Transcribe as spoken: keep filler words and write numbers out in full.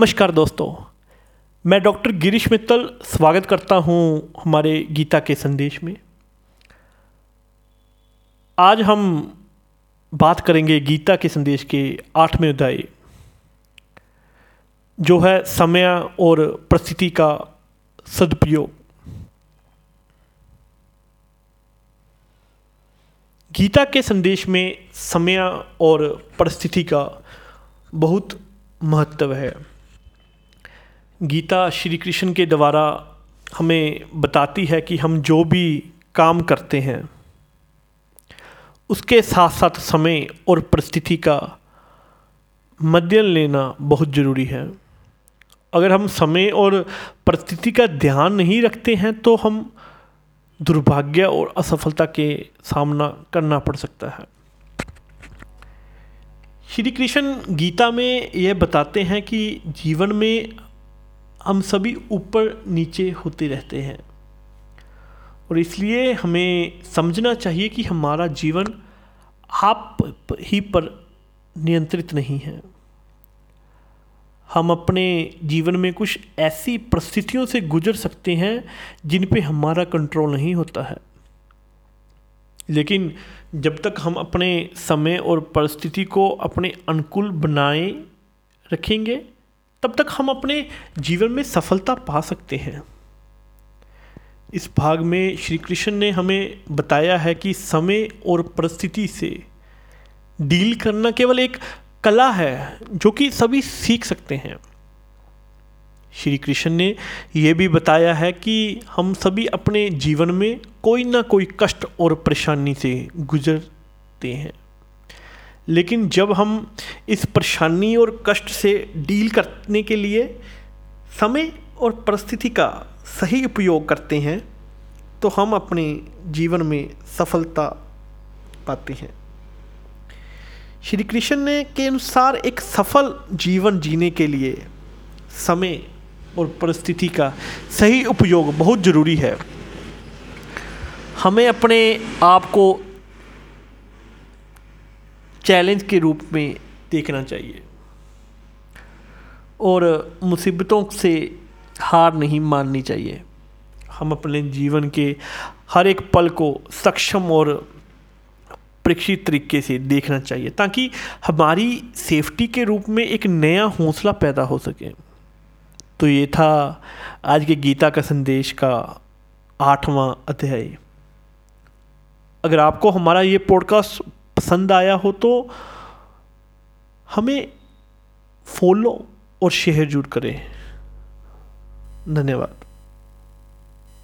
नमस्कार दोस्तों, मैं डॉक्टर गिरीश मित्तल स्वागत करता हूं हमारे गीता के संदेश में। आज हम बात करेंगे गीता के संदेश के आठवें अध्याय जो है समय और परिस्थिति का सदुपयोग। गीता के संदेश में समय और परिस्थिति का बहुत महत्व है। गीता श्री कृष्ण के द्वारा हमें बताती है कि हम जो भी काम करते हैं उसके साथ साथ समय और परिस्थिति का मध्य लेना बहुत ज़रूरी है। अगर हम समय और परिस्थिति का ध्यान नहीं रखते हैं तो हम दुर्भाग्य और असफलता के सामना करना पड़ सकता है। श्री कृष्ण गीता में यह बताते हैं कि जीवन में हम सभी ऊपर नीचे होते रहते हैं और इसलिए हमें समझना चाहिए कि हमारा जीवन आप ही पर नियंत्रित नहीं है। हम अपने जीवन में कुछ ऐसी परिस्थितियों से गुजर सकते हैं जिन पे हमारा कंट्रोल नहीं होता है, लेकिन जब तक हम अपने समय और परिस्थिति को अपने अनुकूल बनाए रखेंगे तब तक हम अपने जीवन में सफलता पा सकते हैं। इस भाग में श्री कृष्ण ने हमें बताया है कि समय और परिस्थिति से डील करना केवल एक कला है जो कि सभी सीख सकते हैं। श्री कृष्ण ने यह भी बताया है कि हम सभी अपने जीवन में कोई ना कोई कष्ट और परेशानी से गुजरते हैं, लेकिन जब हम इस परेशानी और कष्ट से डील करने के लिए समय और परिस्थिति का सही उपयोग करते हैं तो हम अपने जीवन में सफलता पाते हैं। श्री कृष्ण ने के अनुसार एक सफल जीवन जीने के लिए समय और परिस्थिति का सही उपयोग बहुत ज़रूरी है। हमें अपने आप को चैलेंज के रूप में देखना चाहिए और मुसीबतों से हार नहीं माननी चाहिए। हम अपने जीवन के हर एक पल को सक्षम और परीक्षित तरीके से देखना चाहिए ताकि हमारी सेफ्टी के रूप में एक नया हौसला पैदा हो सके। तो ये था आज के गीता का संदेश का आठवां अध्याय। अगर आपको हमारा ये पॉडकास्ट पसंद आया हो तो हमें फॉलो और शेयर जरूर करें। धन्यवाद।